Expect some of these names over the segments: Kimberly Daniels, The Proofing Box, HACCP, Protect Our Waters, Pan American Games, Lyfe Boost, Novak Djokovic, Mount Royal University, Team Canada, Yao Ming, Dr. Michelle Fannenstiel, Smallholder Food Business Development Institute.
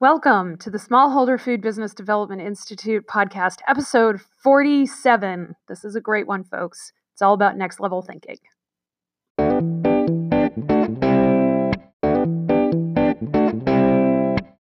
Welcome to the Smallholder Food Business Development Institute podcast, episode 47. This is a great one, folks. It's all about next level thinking.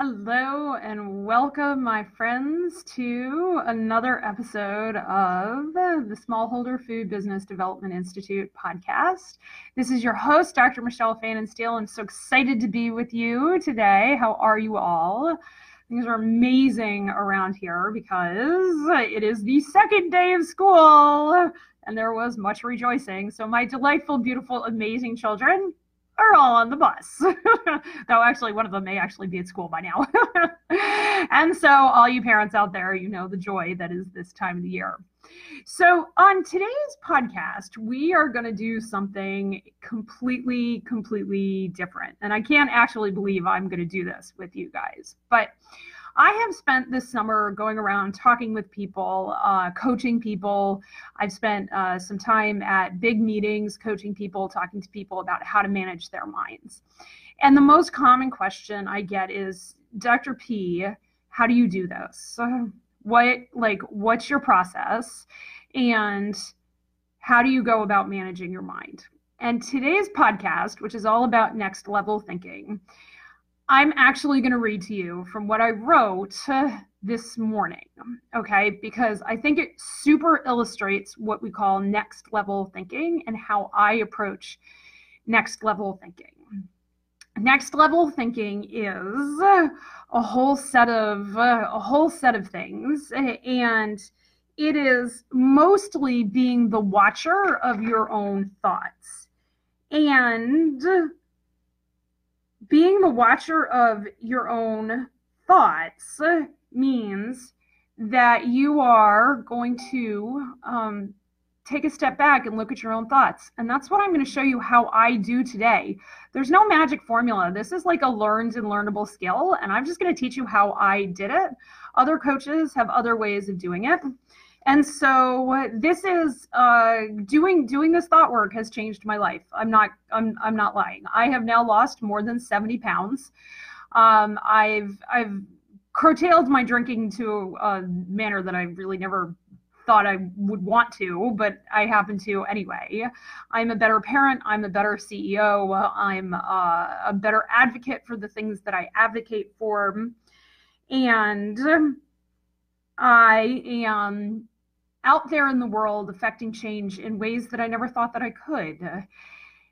Hello and welcome, my friends, to another episode of the Smallholder Food Business Development Institute podcast. This is your host, Dr. Michelle Fannenstiel. I'm so excited to be with you today. How are you all? Things are amazing around here because it is the second day of school and there was much rejoicing. So my delightful, beautiful, amazing children are all on the bus. Though actually, one of them may actually be at school by now. And so all you parents out there, you know the joy that is this time of the year. So on today's podcast, we are going to do something completely different. And I can't actually believe I'm going to do this with you guys. But I have spent this summer going around talking with people, coaching people. I've spent some time at big meetings, coaching people, talking to people about how to manage their minds. And the most common question I get is, Dr. P, how do you do this? What's your process? And how do you go about managing your mind? And today's podcast, which is all about next level thinking, I'm actually going to read to you from what I wrote this morning, okay? Because I think it super illustrates what we call next level thinking and how I approach next level thinking. Next level thinking is a whole set of things, and it is mostly being the watcher of your own thoughts. And being the watcher of your own thoughts means that you are going to take a step back and look at your own thoughts. And that's what I'm going to show you how I do today. There's no magic formula. This is like a learned and learnable skill. And I'm just going to teach you how I did it. Other coaches have other ways of doing it. And so this is doing this thought work has changed my life. I'm not lying. I have now lost more than 70 pounds. I've curtailed my drinking to a manner that I really never thought I would want to, but I happen to anyway. I'm a better parent. I'm a better CEO. I'm a better advocate for the things that I advocate for. And I am out there in the world affecting change in ways that I never thought that I could.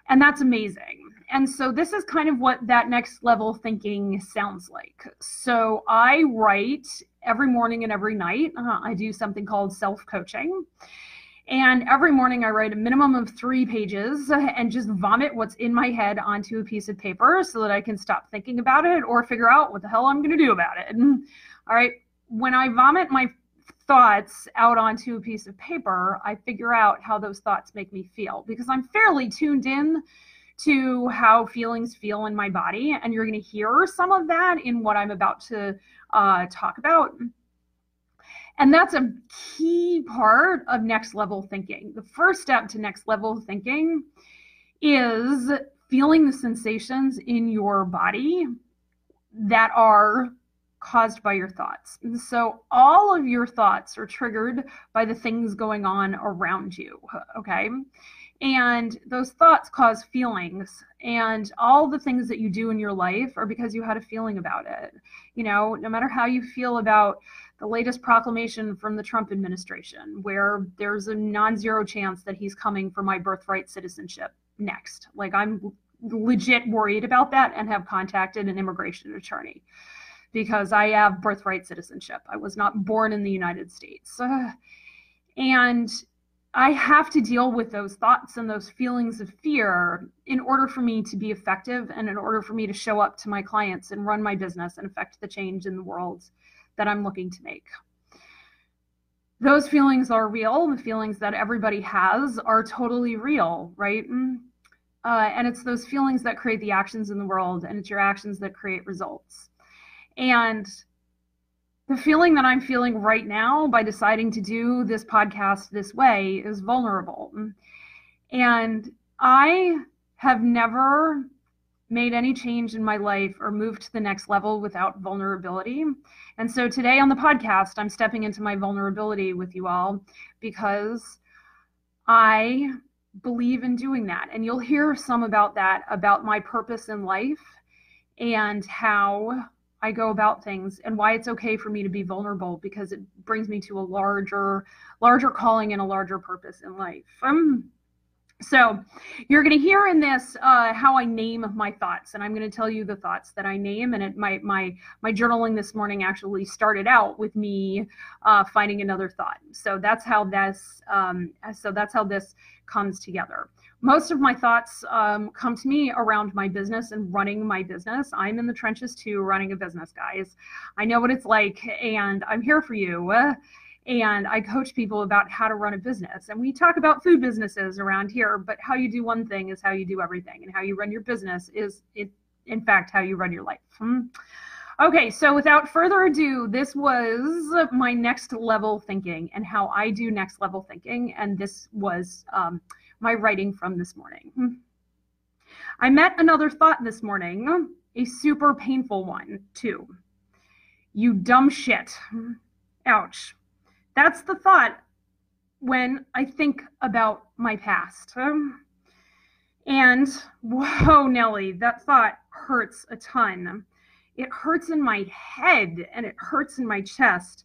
And that's amazing. And so this is kind of what that next level thinking sounds like. So I write every morning and every night. I do something called self-coaching. And every morning I write a minimum of 3 pages and just vomit what's in my head onto a piece of paper so that I can stop thinking about it or figure out what the hell I'm going to do about it. All right. When I vomit my thoughts out onto a piece of paper, I figure out how those thoughts make me feel because I'm fairly tuned in to how feelings feel in my body. And you're going to hear some of that in what I'm about to talk about. And that's a key part of next level thinking. The first step to next level thinking is feeling the sensations in your body that are caused by your thoughts. And so all of your thoughts are triggered by the things going on around you, okay? And those thoughts cause feelings, and all the things that you do in your life are because you had a feeling about it. You know, no matter how you feel about the latest proclamation from the Trump administration, where there's a non-zero chance that he's coming for my birthright citizenship next. Like, I'm legit worried about that and have contacted an immigration attorney, because I have birthright citizenship. I was not born in the United States. And I have to deal with those thoughts and those feelings of fear in order for me to be effective and in order for me to show up to my clients and run my business and affect the change in the world that I'm looking to make. Those feelings are real. The feelings that everybody has are totally real, right? And it's those feelings that create the actions in the world, and it's your actions that create results. And the feeling that I'm feeling right now by deciding to do this podcast this way is vulnerable. And I have never made any change in my life or moved to the next level without vulnerability. And so today on the podcast, I'm stepping into my vulnerability with you all because I believe in doing that. And you'll hear some about that, about my purpose in life and how I go about things and why it's okay for me to be vulnerable, because it brings me to a larger calling and a larger purpose in life. So you're going to hear in this how I name my thoughts, and I'm going to tell you the thoughts that I name. And my journaling this morning actually started out with me finding another thought. So that's how this comes together. Most of my thoughts come to me around my business and running my business. I'm in the trenches too, running a business, guys. I know what it's like, and I'm here for you. And I coach people about how to run a business. And we talk about food businesses around here, but how you do one thing is how you do everything. And how you run your business is, in fact, how you run your life. Okay, so without further ado, this was my next level thinking and how I do next level thinking. And this was my writing from this morning. I met another thought this morning, a super painful one too. You dumb shit. Ouch. That's the thought when I think about my past. And whoa, Nellie, that thought hurts a ton. It hurts in my head and it hurts in my chest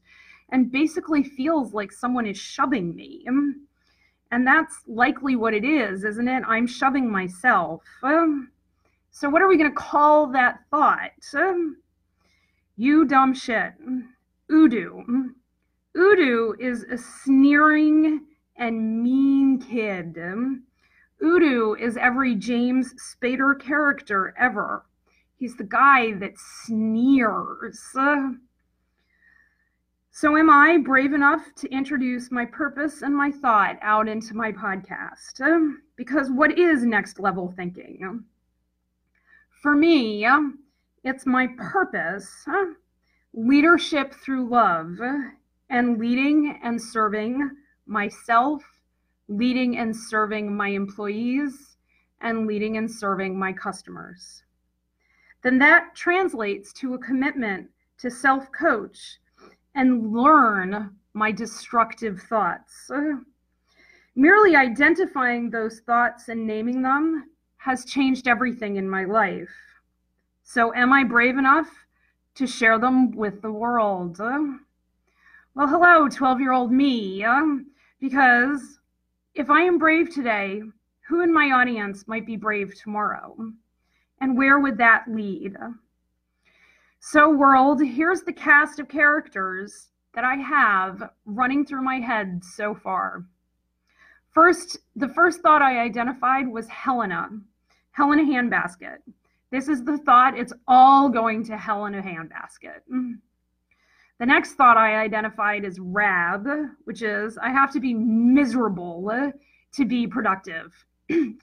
and basically feels like someone is shoving me. And that's likely what it is, isn't it? I'm shoving myself. So what are we going to call that thought? You dumb shit. Udu. Udu is a sneering and mean kid. Udu is every James Spader character ever. He's the guy that sneers. So am I brave enough to introduce my purpose and my thought out into my podcast? Because what is next level thinking? For me, it's my purpose, leadership through love, and leading and serving myself, leading and serving my employees, and leading and serving my customers. Then that translates to a commitment to self-coach and learn my destructive thoughts. Merely identifying those thoughts and naming them has changed everything in my life. So am I brave enough to share them with the world? Well, hello, 12-year-old me, because if I am brave today, who in my audience might be brave tomorrow? And where would that lead? So, world, here's the cast of characters that I have running through my head so far. First, the first thought I identified was Hell in a Handbasket. This is the thought, it's all going to hell in a handbasket. The next thought I identified is RAB, which is I have to be miserable to be productive.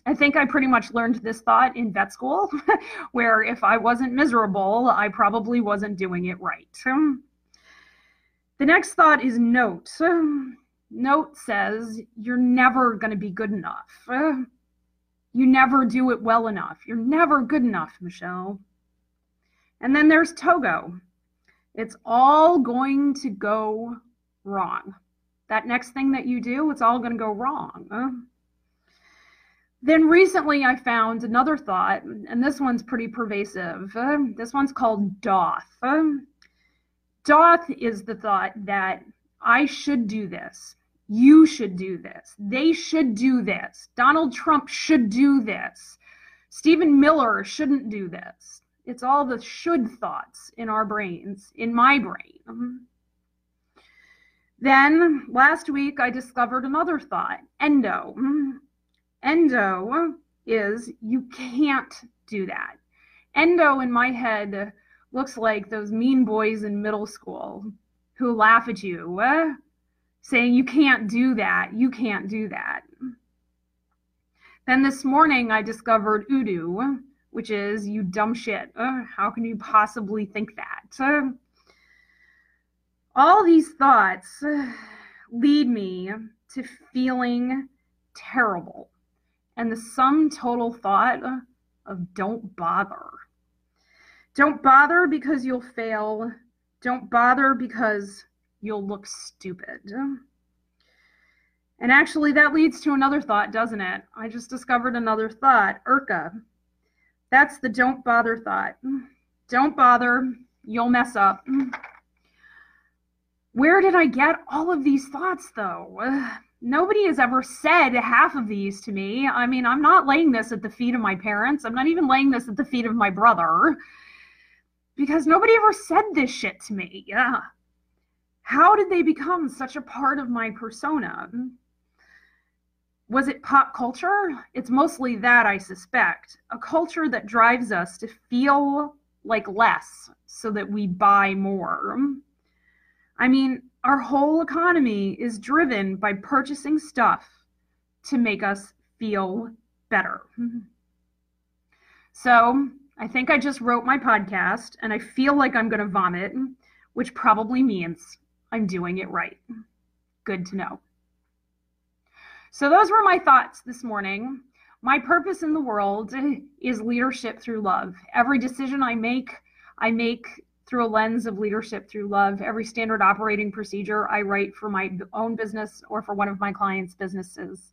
I think I pretty much learned this thought in vet school, where if I wasn't miserable, I probably wasn't doing it right. The next thought is note. Note says you're never going to be good enough. You never do it well enough. You're never good enough, Michelle. And then there's Togo. It's all going to go wrong. That next thing that you do, it's all going to go wrong. Then recently I found another thought, and this one's pretty pervasive. This one's called doth. Doth is the thought that I should do this. You should do this. They should do this. Donald Trump should do this. Stephen Miller shouldn't do this. It's all the should thoughts in our brains, in my brain. Then last week I discovered another thought, endo. Endo is you can't do that. Endo in my head looks like those mean boys in middle school who laugh at you, saying you can't do that, you can't do that. Then this morning I discovered Udu, which is you dumb shit. How can you possibly think that? All these thoughts lead me to feeling terrible. And the sum total thought of don't bother. Don't bother because you'll fail. Don't bother because you'll look stupid. And actually that leads to another thought, doesn't it? I just discovered another thought, IRCA. That's the don't bother thought. Don't bother, you'll mess up. Where did I get all of these thoughts though? Nobody has ever said half of these to me. I mean, I'm not laying this at the feet of my parents. I'm not even laying this at the feet of my brother, because nobody ever said this shit to me. Yeah. How did they become such a part of my persona? Was it pop culture? It's mostly that, I suspect. A culture that drives us to feel like less so that we buy more. I mean, our whole economy is driven by purchasing stuff to make us feel better. So I think I just wrote my podcast and I feel like I'm going to vomit, which probably means I'm doing it right. Good to know. So those were my thoughts this morning. My purpose in the world is leadership through love. Every decision I make through a lens of leadership through love. Every standard operating procedure I write for my own business or for one of my clients' businesses,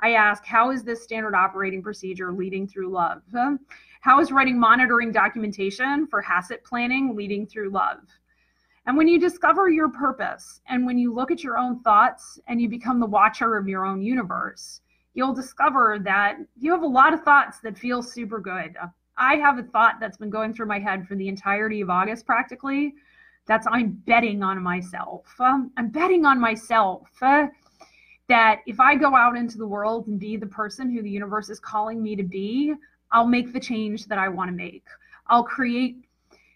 I ask, how is this standard operating procedure leading through love? How is writing monitoring documentation for HACCP planning leading through love? And when you discover your purpose and when you look at your own thoughts and you become the watcher of your own universe, you'll discover that you have a lot of thoughts that feel super good. I have a thought that's been going through my head for the entirety of August practically. That's I'm betting on myself. I'm betting on myself that if I go out into the world and be the person who the universe is calling me to be, I'll make the change that I want to make. I'll create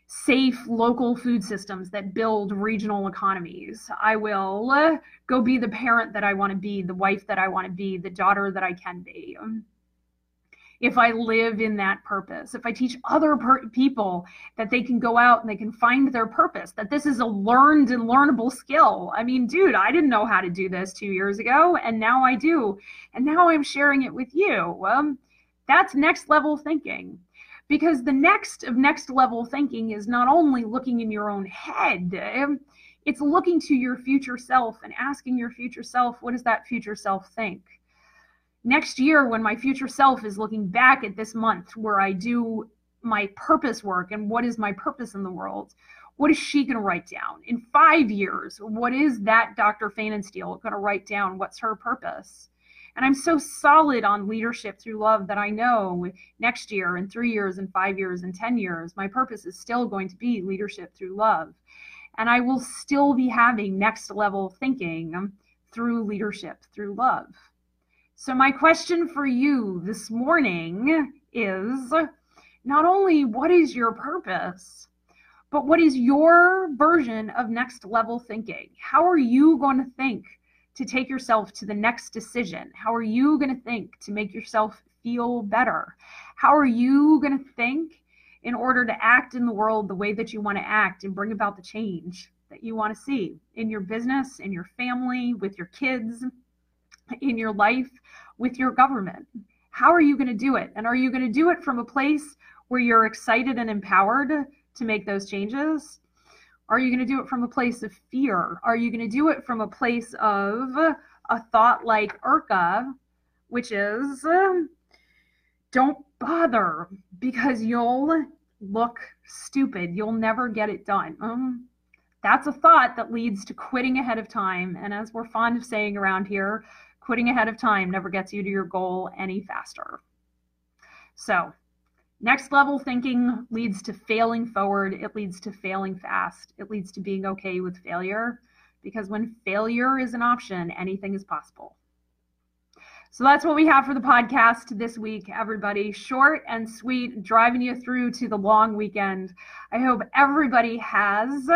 safe local food systems that build regional economies. I will go be the parent that I want to be, the wife that I want to be, the daughter that I can be. If I live in that purpose, if I teach other people that they can go out and they can find their purpose, that this is a learned and learnable skill. I mean, dude, I didn't know how to do this 2 years ago, and now I do. And now I'm sharing it with you. That's next level thinking. Because the next level thinking is not only looking in your own head, it's looking to your future self and asking your future self, what does that future self think? Next year, when my future self is looking back at this month where I do my purpose work and what is my purpose in the world, what is she going to write down? In 5 years, what is that Dr. Fannenstiel going to write down? What's her purpose? And I'm so solid on leadership through love that I know next year and 3 years and 5 years and 10 years, my purpose is still going to be leadership through love. And I will still be having next level thinking through leadership through love. So my question for you this morning is not only what is your purpose, but what is your version of next level thinking? How are you going to think to take yourself to the next decision? How are you going to think to make yourself feel better? How are you going to think in order to act in the world the way that you want to act and bring about the change that you want to see in your business, in your family, with your kids, in your life, with your government? How are you going to do it? And are you going to do it from a place where you're excited and empowered to make those changes? Are you going to do it from a place of fear? Are you going to do it from a place of a thought like IRCA, which is don't bother because you'll look stupid. You'll never get it done. That's a thought that leads to quitting ahead of time. And as we're fond of saying around here, quitting ahead of time never gets you to your goal any faster. So next level thinking leads to failing forward. It leads to failing fast. It leads to being okay with failure, because when failure is an option, anything is possible. So that's what we have for the podcast this week, everybody. Short and sweet, driving you through to the long weekend. I hope everybody has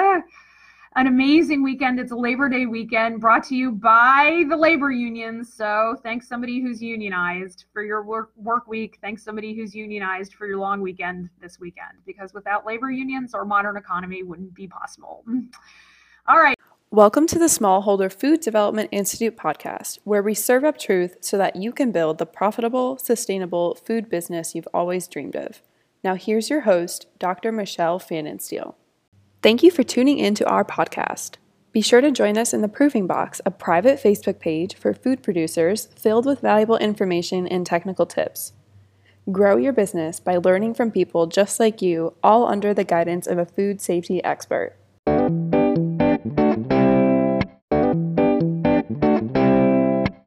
an amazing weekend. It's a Labor Day weekend brought to you by the labor unions. So thanks somebody who's unionized for your work week. Thanks somebody who's unionized for your long weekend this weekend, because without labor unions, our modern economy wouldn't be possible. All right. Welcome to the Smallholder Food Development Institute podcast, where we serve up truth so that you can build the profitable, sustainable food business you've always dreamed of. Now here's your host, Dr. Michelle Fannenstiel. Thank you for tuning in to our podcast. Be sure to join us in The Proofing Box, a private Facebook page for food producers filled with valuable information and technical tips. Grow your business by learning from people just like you, all under the guidance of a food safety expert.